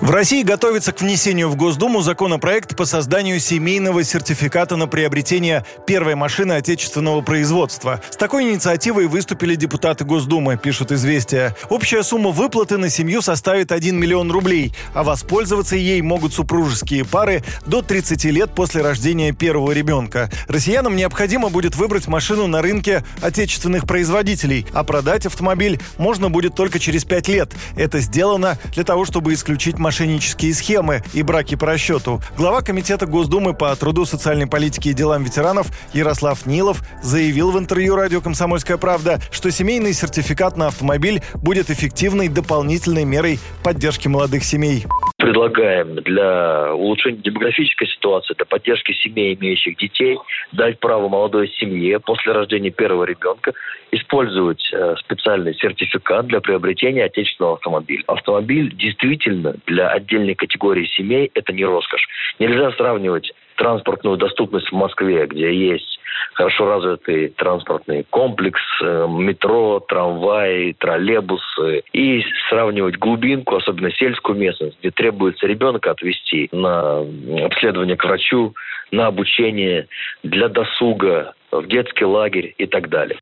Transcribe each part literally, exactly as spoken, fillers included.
В России готовится к внесению в Госдуму законопроект по созданию семейного сертификата на приобретение первой машины отечественного производства. С такой инициативой выступили депутаты Госдумы, пишут «Известия». Общая сумма выплаты на семью составит один миллион рублей, а воспользоваться ей могут супружеские пары до тридцати лет после рождения первого ребенка. Россиянам необходимо будет выбрать машину на рынке отечественных производителей, а продать автомобиль можно будет только через пять лет. Это сделано для того, чтобы исключить машину. Мошеннические схемы и браки по расчету. Глава Комитета Госдумы по труду, социальной политике и делам ветеранов Ярослав Нилов заявил в интервью радио «Комсомольская правда», что семейный сертификат на автомобиль будет эффективной дополнительной мерой поддержки молодых семей. Предлагаем для улучшения демографической ситуации, для поддержки семей, имеющих детей, дать право молодой семье после рождения первого ребенка использовать специальный сертификат для приобретения отечественного автомобиля. Автомобиль действительно для отдельной категории семей – это не роскошь. Нельзя сравнивать транспортную доступность в Москве, где есть хорошо развитый транспортный комплекс, метро, трамваи, троллейбусы, и сравнивать глубинку, особенно сельскую местность, где требуется ребенка отвезти на обследование к врачу, на обучение, для досуга, в детский лагерь и так далее.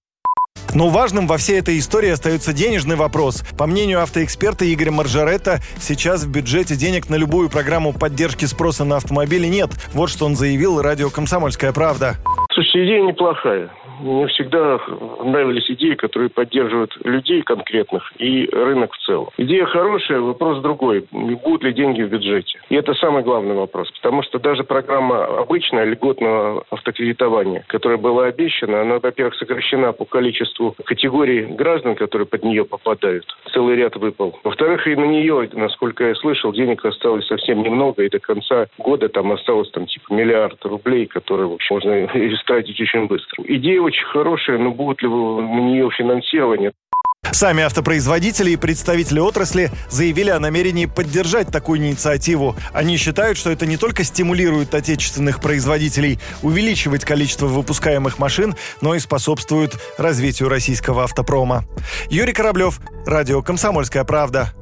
Но важным во всей этой истории остается денежный вопрос. По мнению автоэксперта Игоря Маржаретта, сейчас в бюджете денег на любую программу поддержки спроса на автомобили нет. Вот что он заявил радио «Комсомольская правда». Слушайте, идея неплохая. Мне всегда нравились идеи, которые поддерживают людей конкретных и рынок в целом. Идея хорошая, вопрос другой. Будут ли деньги в бюджете? И это самый главный вопрос. Потому что даже программа обычная льготного автокредитования, которая была обещана, она, во-первых, сокращена по количеству категорий граждан, которые под нее попадают. Целый ряд выпал. Во-вторых, и на нее, насколько я слышал, денег осталось совсем немного. И до конца года там осталось там, типа миллиард рублей, которые, в общем, можно истратить очень быстро. Идея очень хорошая, но будет ли на нее финансирование? Сами автопроизводители и представители отрасли заявили о намерении поддержать такую инициативу. Они считают, что это не только стимулирует отечественных производителей увеличивать количество выпускаемых машин, но и способствует развитию российского автопрома. Юрий Кораблёв, радио «Комсомольская правда».